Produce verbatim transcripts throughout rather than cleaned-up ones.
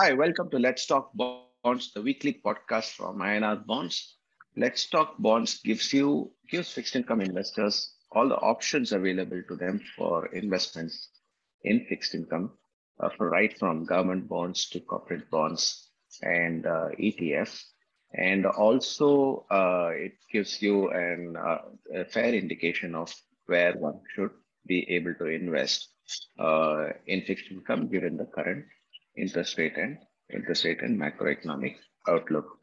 Hi, welcome to Let's Talk Bonds, the weekly podcast from I N R Bonds. Let's Talk Bonds gives you gives fixed income investors all the options available to them for investments in fixed income, uh, for right from government bonds to corporate bonds and uh, E T Fs. And also, uh, it gives you an, uh, a fair indication of where one should be able to invest uh, in fixed income given the current interest rate and interest rate and macroeconomic outlook.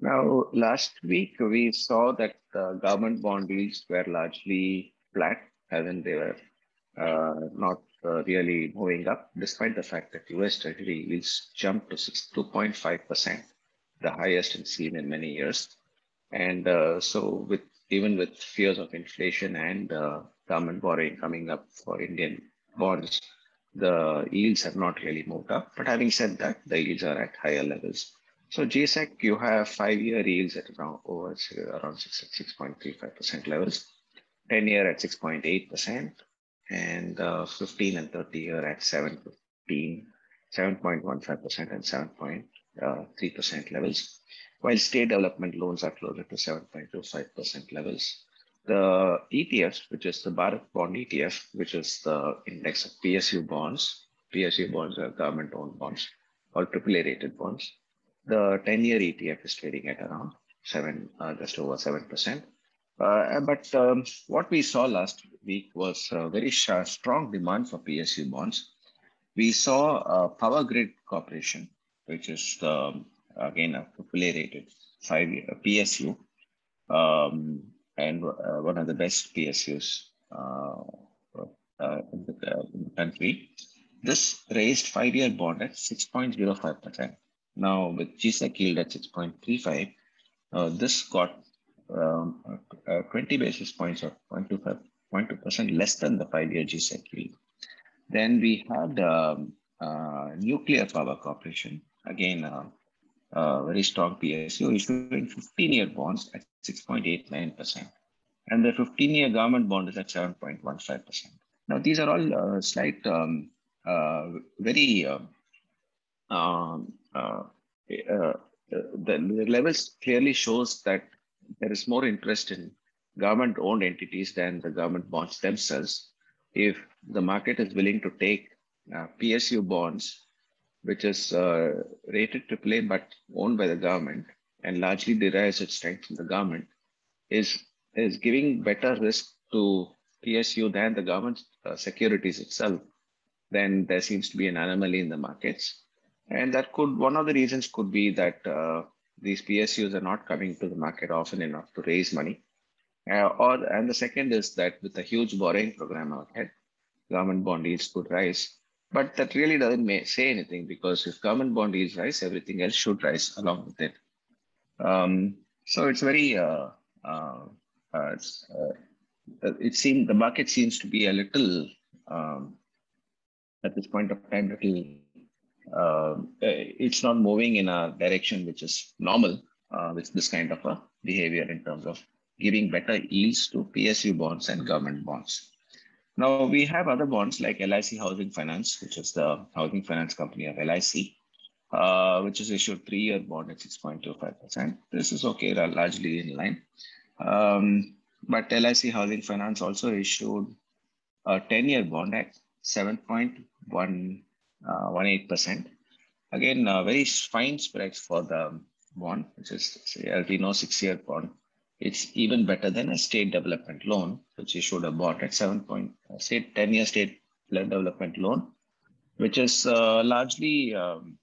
Now, last week, we saw that the government bond yields were largely flat, as in they were uh, not uh, really moving up, despite the fact that U S Treasury yields jumped to two point five percent, the highest it's seen in many years. And uh, so with even with fears of inflation and uh, government borrowing coming up for Indian bonds, the yields have not really moved up. But having said that, the yields are at higher levels. So G S E C, you have five-year yields at around, over, around six point three five percent levels, ten-year at six point eight percent, and uh, fifteen and thirty-year at seven point one five percent and seven point three percent levels, while state development loans are closer to seven point two five percent levels. The E T Fs, which is the Bharat Bond E T F, which is the index of P S U bonds. P S U bonds are government-owned bonds or triple A rated bonds. The ten-year E T F is trading at around seven, uh, just over seven percent. Uh, but um, what we saw last week was a very strong demand for P S U bonds. We saw uh, Power Grid Corporation, which is um, again a triple A rated five-year P S U. Um, and uh, one of the best P S Us uh, uh, in, the, uh, in the country. This raised five-year bond at six point zero five percent. Now with G S E C yield at six point three five, uh, this got um, uh, twenty basis points or zero point two percent less than the five-year G S E C yield. Then we had um, uh, Nuclear Power Corporation, again, uh, Uh, very strong P S U issuing fifteen-year bonds at six point eight nine percent. And the fifteen-year government bond is at seven point one five percent. Now, these are all uh, slight, um, uh, very, uh, uh, uh, uh, the, the levels clearly shows that there is more interest in government-owned entities than the government bonds themselves. If the market is willing to take uh, P S U bonds, which is uh, rated triple A but owned by the government and largely derives its strength from the government, is, is giving better risk to P S U than the government uh, securities itself, then there seems to be an anomaly in the markets. And that could, one of the reasons could be that uh, these P S Us are not coming to the market often enough to raise money. Uh, or, and the second is that with a huge borrowing program ahead, government bond yields could rise. But that really doesn't say anything, because if government bond yields rise, everything else should rise along with it. Um, so it's very, uh, uh, uh, it's, uh, it seemed, the market seems to be a little, um, at this point of time, little, uh, it's not moving in a direction which is normal uh, with this kind of a behavior in terms of giving better yields to P S U bonds and government bonds. Now, we have other bonds like L I C Housing Finance, which is the housing finance company of L I C, uh, which is issued three-year bond at six point two five percent. This is okay, largely in line. Um, but L I C Housing Finance also issued a ten-year bond at seven point one eight percent. Again, uh, very fine spreads for the bond, which is, as we know, six-year bond. It's even better than a state development loan, which issued a bond at seven point state ten-year state development loan, which is uh, largely um,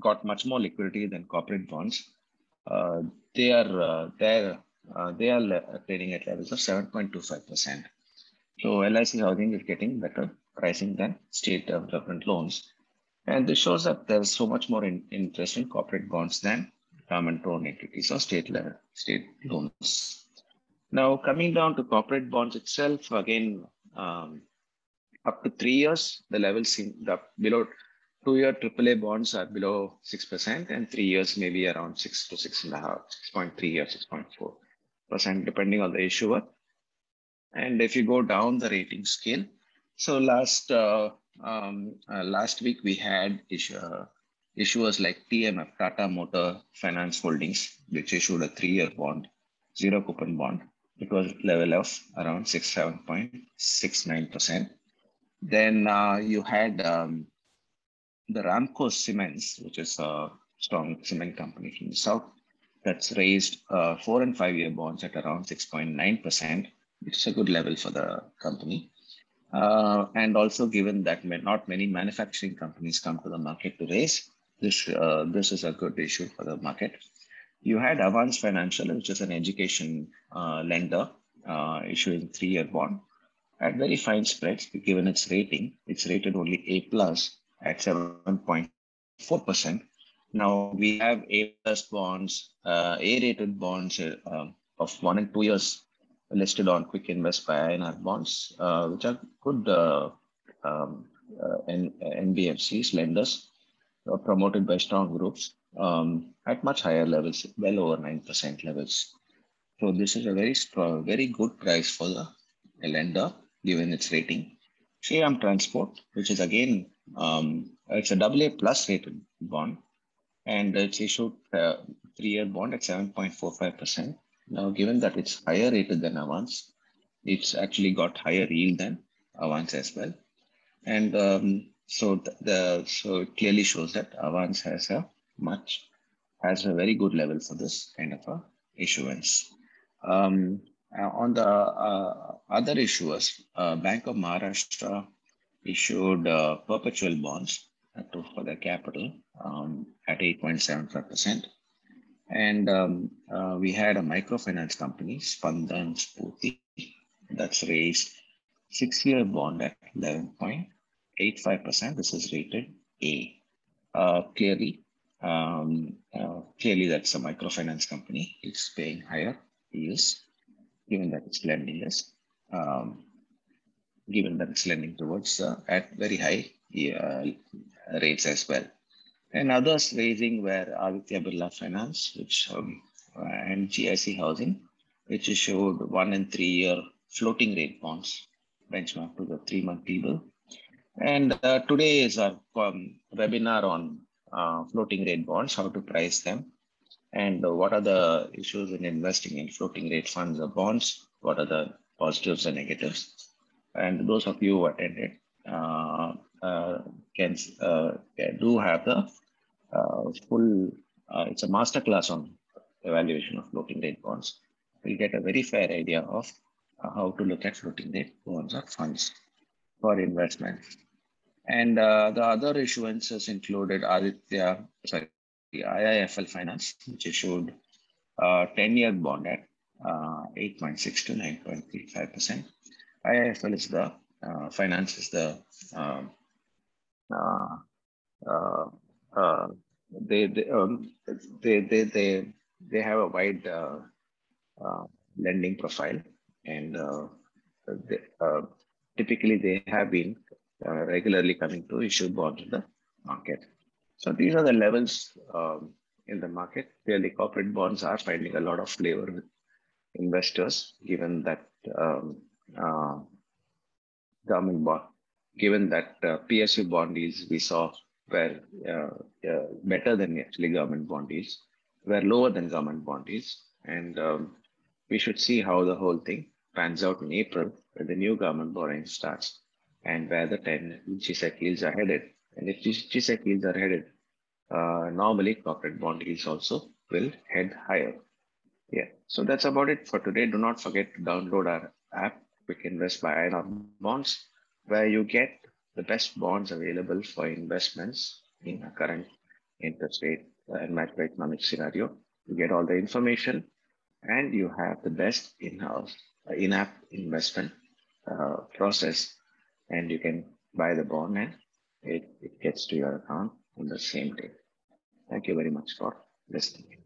got much more liquidity than corporate bonds. Uh, they are uh, uh, they are trading at levels of seven point two five percent. So L I C Housing is getting better pricing than state development loans, and this shows that there is so much more in, interest in corporate bonds than government-owned entities or state level, state loans. Now, coming down to corporate bonds itself, again, um, up to three years, the levels seem below two-year triple A bonds are below six percent, and three years maybe around six to six and a half, six point three or six point four percent, depending on the issuer. And if you go down the rating scale, so last uh, um, uh, last week we had issue, uh, Issuers like T M F, Tata Motor Finance Holdings, which issued a three-year bond, zero coupon bond. It was level of around six seven point six nine percent. Then uh, you had um, the Ramco Cements, which is a strong cement company from the south, that's raised uh, four and five-year bonds at around six point nine percent, which is a good level for the company. Uh, and also given that not many manufacturing companies come to the market to raise, this, uh, this is a good issue for the market. You had Avanse Financial, which is an education uh, lender, uh, issuing three-year bond at very fine spreads. Given its rating, it's rated only A plus at seven point four percent. Now we have A plus bonds, uh, A-rated bonds uh, of one and two years listed on Quick Invest by I N R Bonds, uh, which are good uh, um, uh, N B F Cs, lenders, uh, promoted by strong groups um, at much higher levels, well over nine percent levels. So this is a very strong, very good price for the a lender, given its rating. Shriram Transport, which is again, um, it's a double A plus rated bond, and it's issued a three-year bond at seven point four five percent. Now, given that it's higher rated than Avance, it's actually got higher yield than Avance as well. And um, so the, the so it clearly shows that Avance has a much, has a very good level for this kind of a issuance. Um, on the uh, other issuers, uh, Bank of Maharashtra issued uh, perpetual bonds for their capital um, at eight point seven five percent. And um, uh, we had a microfinance company, Spandana Sphoorty, that's raised six-year bond at eleven point eight five percent. This is rated A. Uh, clearly, um, uh, clearly that's a microfinance company. It's paying higher yields, given that it's lending less, um, given that it's lending towards uh, at very high uh, rates as well. And others raising were Aditya Birla Finance, which um, and G I C Housing, which issued one and three-year floating rate bonds, benchmarked to the three-month T-bill. And uh, today is our um, webinar on uh, floating rate bonds, how to price them, and uh, what are the issues in investing in floating rate funds or bonds, what are the positives and negatives. And those of you who attended uh, uh, can, uh, can do have the Uh, full, uh, it's a masterclass on evaluation of floating rate bonds. We'll get a very fair idea of uh, how to look at floating rate bonds or funds for investment. And uh, the other issuances included Aditya, sorry, the I I F L Finance, which issued a ten-year bond at uh, eight point six to nine point three five percent. I I F L is the uh, finance is the uh, uh, uh, Uh, they they, um, they they they they have a wide uh, uh, lending profile, and uh, they, uh, typically they have been uh, regularly coming to issue bonds in the market. So these are the levels um, in the market. Clearly, corporate bonds are finding a lot of flavor with investors, given that um, uh, government bond, given that uh, P S U bond yields we saw were uh, uh, better than actually government bond yields, were lower than government bond yields. And um, we should see how the whole thing pans out in April, where the new government borrowing starts and where the ten G S E C yields are headed. And if G S E C yields are headed, uh, normally corporate bond yields also will head higher. Yeah, so that's about it for today. Do not forget to download our app, Quick Invest by I N R Bonds, where you get the best bonds available for investments in a current interest rate and macroeconomic scenario. You get all the information, and you have the best in-house, in-app investment uh, process, and you can buy the bond and it, it gets to your account on the same day. Thank you very much for listening.